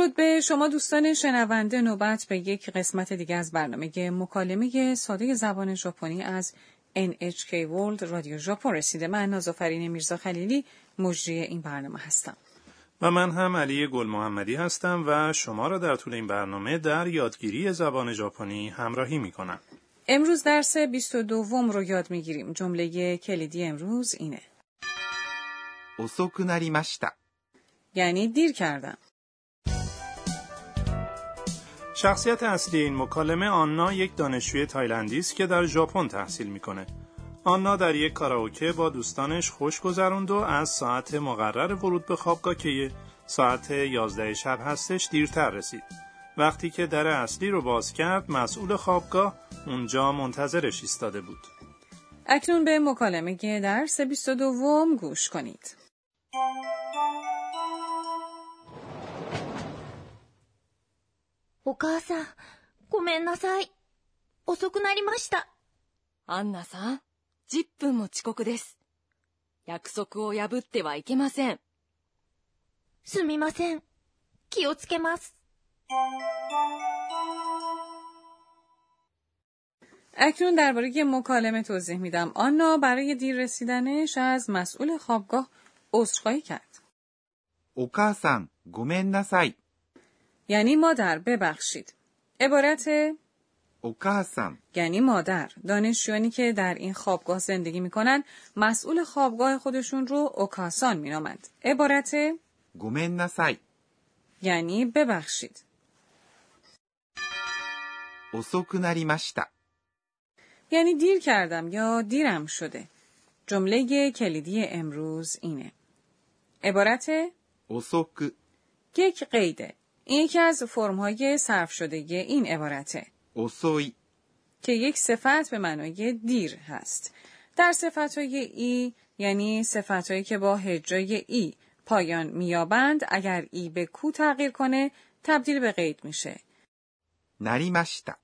درود به شما دوستان شنونده. نوبت به یک قسمت دیگه از برنامه مکالمه ساده زبان ژاپنی از NHK World رادیو ژاپن رسیده. من نازفرین میرزا خلیلی مجری این برنامه هستم. و من هم علی گل محمدی هستم و شما را در طول این برنامه در یادگیری زبان ژاپنی همراهی می‌کنم. امروز درس 22 رو یاد می‌گیریم. جمله کلیدی امروز اینه. اوسوکناریماشتا یعنی دیر کردم. شخصیت اصلی این مکالمه آننا یک دانشجوی تایلندی است که در ژاپن تحصیل میکنه. آننا در یک کاراوکه با دوستانش خوش گذروند و از ساعت مقرر ورود به خوابگاه که ساعت 11 شب هستش دیرتر رسید. وقتی که در اصلی رو باز کرد، مسئول خوابگاه اونجا منتظرش ایستاده بود. اکنون به مکالمه که درس 22 گوش کنید. お母さん、ごめんなさい。遅くなりました。アンナさん、10分も遅刻です。約束を破ってはいけません。すみません。気をつけます。اکنون درباره مکالمه توضیح میدم. آنا برای دیر رسیدنش از مسئول خوابگاه عذرخواهی کرد. お母さん、ごめんなさい。یعنی مادر ببخشید. عبارت اوکاسان یعنی مادر. دانشجویانی که در این خوابگاه زندگی میکنن مسئول خوابگاه خودشون رو اوکاسان مینامند. عبارت گومن ناسای یعنی ببخشید. اوسوکناریماشتا یعنی دیر کردم یا دیرم شده. جمله کلیدی امروز اینه. عبارت اوسوک یک قیده. این یکی از فرم‌های صرف شدگی این عبارته. اوسوی که یک صفت به معنای دیر هست. در صفت‌های ای یعنی صفت‌هایی که با هجای ای پایان می‌یابند اگر ای به کو تغییر کنه تبدیل به قید میشه. ناریماشتا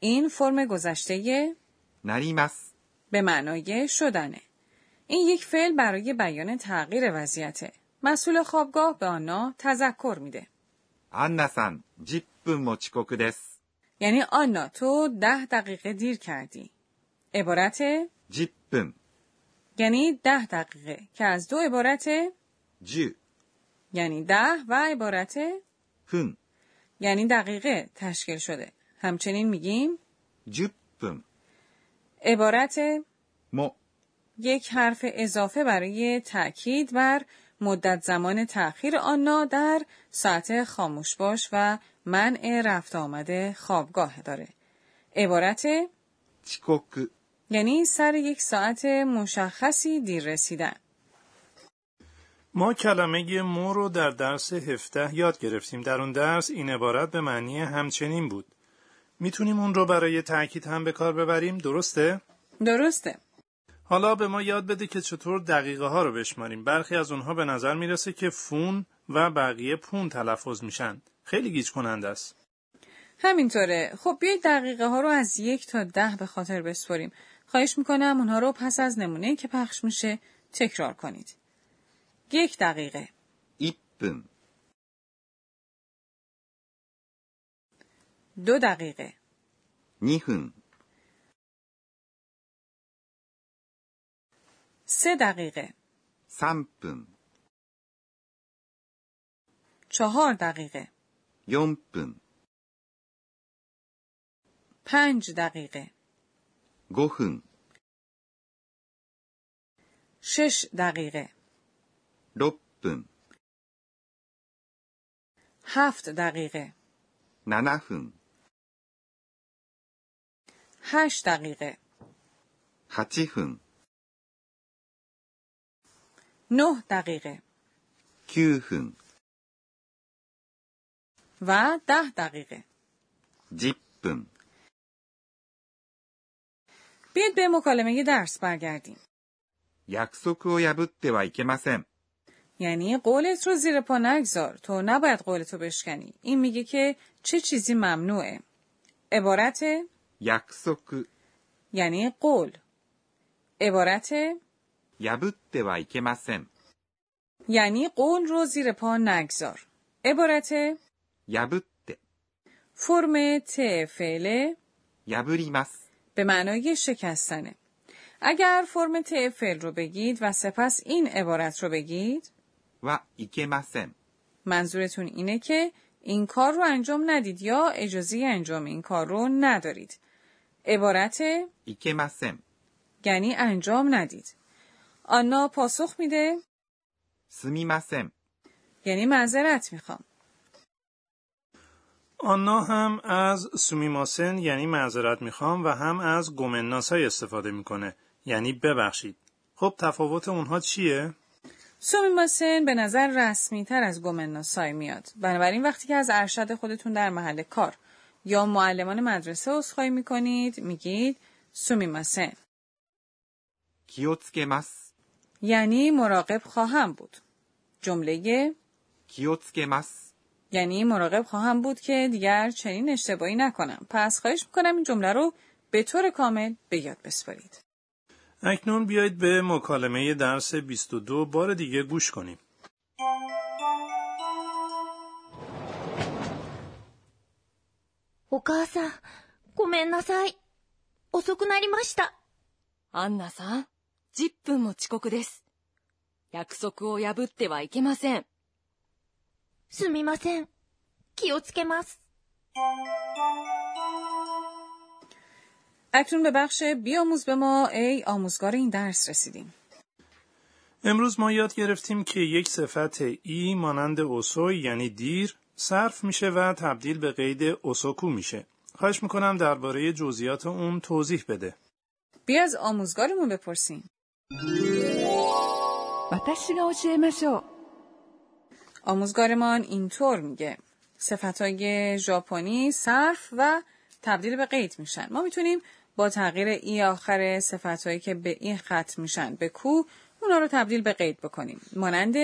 این فرم گذشته ناریماس به معنای شدنه. این یک فعل برای بیان تغییر وضعیته. مسئول خوابگاه به آنها تذکر میده. آننا-san 10分も遅刻です. یعنی آنا تو 10 دقیقه دیر کردی. عبارت 10 分 یعنی 10 دقیقه که از دو عبارت 10 یعنی 10 و عبارت 分 یعنی دقیقه تشکیل شده. همچنین میگیم 10 分 عبارت も یک حرف اضافه برای تأکید بر مدت زمان تأخیر آنها در ساعت خاموش باش و منع رفت آمد خوابگاه داره. عبارت چیکوکو یعنی سر یک ساعت مشخصی دیر رسیدن. ما کلمه مو رو در درس 17 یاد گرفتیم. در اون درس این عبارت به معنی همچنین بود. میتونیم اون رو برای تأکید هم به کار ببریم، درسته؟ درسته. حالا به ما یاد بده که چطور دقیقه ها رو بشماریم. برخی از اونها به نظر میرسه که فون و بقیه پون تلفظ میشن. خیلی گیج کننده است. همینطوره. خب بیایید دقیقه ها رو از 1 تا 10 به خاطر بسپاریم. خواهش میکنم اونها رو پس از نمونه‌ای که پخش میشه تکرار کنید. 1 دقیقه. 1分. 2 دقیقه. 2分. 3 دقیقه. 3分. 4 دقیقه. 4分. 5 دقیقه. 5分. 6 دقیقه. 6分. 7 دقیقه. 7分. 8 دقیقه. 8分. 9 دقیقه. 9分. و 10 دقیقه. 10分. بیاید به مکالمه درس برگردیم. 約束を破ってはいけません. یعنی قولت رو زیر پا نگذار. تو نباید قولت رو بشکنی. این میگه که چه چیزی ممنوعه. عبارت 約束 یعنی قول. عبارت یعنی قول رو زیر پا نگذار. عبارت یابوته. فرم ت فعل یابوریماس به معنای شکستنه. اگر فرم ت فعل رو بگید و سپس این عبارت رو بگید و ایکماسن، منظورتون اینه که این کار رو انجام ندید یا اجازه انجام این کار رو ندارید. عبارت ایکماسن یعنی انجام ندید. آننا پاسخ میده سمیماسن یعنی معذرت میخوام. آننا هم از سومیماسن یعنی معذرت میخوام و هم از گومنناسای استفاده میکنه یعنی ببخشید. خب تفاوت اونها چیه؟ سومیماسن به نظر رسمی تر از گومنناسای میاد. بنابراین وقتی که از ارشد خودتون در محل کار یا معلمان مدرسه عذرخواهی میکنید میگید سومیماسن. کیوتسکماس یعنی مراقب خواهم بود. جمله کیوتسکماس یعنی مراقب خواهم بود که دیگر چنین اشتباهی نکنم. پس خواهش میکنم این جمله رو به طور کامل به یاد بسپارید. اکنون بیایید به مکالمه درس 22 بار دیگه گوش کنیم. اوکاسان، گومنناسای. اوسوکو ناریماشتا. آننا-san, 10分も遅刻です。約束を破ってはいけません。すみません。気をつけます。اکنون به بخش بیاموز به ما ای آموزگار این درس رسیدیم. امروز ما یاد گرفتیم که یک صفت ای مانند اوسوی یعنی دیر صرف میشه و تبدیل به قید اوسوکو میشه. خواهش میکنم درباره جزئیات اون توضیح بده. بیا از آموزگارمون بپرسیم. آموزگارمان اینطور میگه. صفتهای ژاپنی صرف و تبدیل به قید میشن. ما میتونیم با تغییر ای آخر صفتهایی که به ای ختم میشن به کو اونا رو تبدیل به قید بکنیم. مانند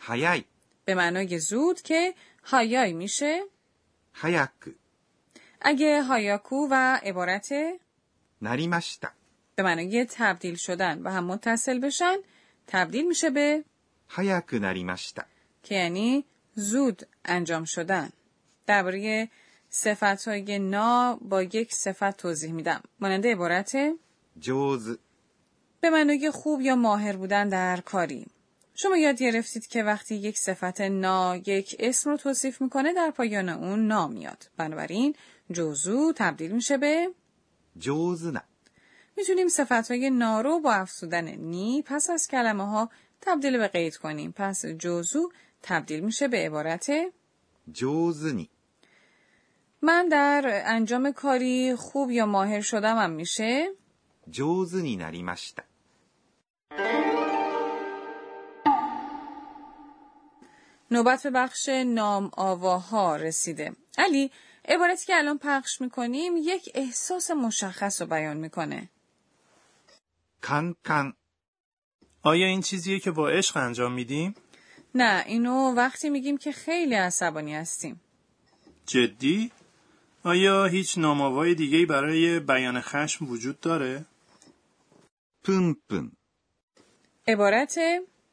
هایای به معنای زود که هایای میشه هایاکو. اگه هایاکو و عبارت ناریماشتا به معنای تبدیل شدن و هم متصل بشن تبدیل میشه به هایاکو ناریماشتا که یعنی زود انجام شدن. درباره صفت‌های نا با یک صفت توضیح میدم. مانند عبارت جوز به معنای خوب یا ماهر بودن در کاری. شما یاد گرفتید که وقتی یک صفت نا یک اسم رو توصیف میکنه در پایان اون نا میاد. بنابراین جوزو تبدیل میشه به جوزنا. میتونیم صفت‌های نا رو با افزودن نی پس از کلمه ها تبدیل به قید کنیم. پس جوزو تبدیل میشه به عبارت جوزنی. من در انجام کاری خوب یا ماهر شدم هم میشه جوزنی ناریماشتا. نوبت به بخش نام آواها رسیده. علی، عبارتی که الان پخش میکنیم یک احساس مشخص رو بیان میکنه. کان کان. آیا این چیزیه که با عشق انجام میدیم؟ نه، اینو وقتی میگیم که خیلی عصبانی هستیم. جدی؟ آیا هیچ نام‌آوای دیگه‌ای برای بیان خشم وجود داره؟ پن پن. عبارت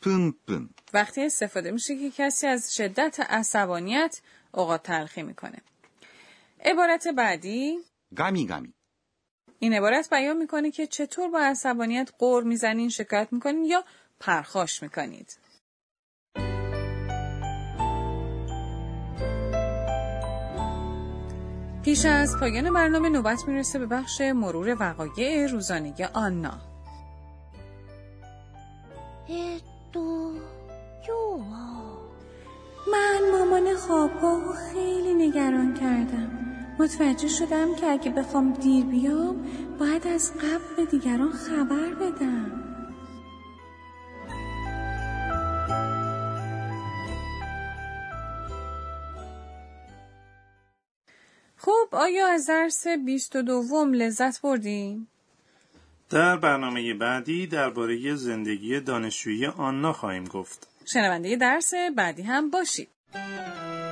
پن پن وقتی استفاده میشه که کسی از شدت عصبانیت اوقات تلخی میکنه. عبارت بعدی گامی گامی. این عبارت بیان میکنه که چطور با عصبانیت غر میزنین، شکایت میکنین یا پرخاش میکنید. پیش از پایان برنامه نوبت میرسه به بخش مرور وقایع روزانه آننا. من مامان خوابگاه رو خیلی نگران کردم. متوجه شدم که اگه بخوام دیر بیام باید از قبل به دیگران خبر بدم. خب آیا از درس 22 لذت بردیم؟ در برنامه بعدی درباره زندگی دانشجویی آننا خواهیم گفت. شنونده درس بعدی هم باشید.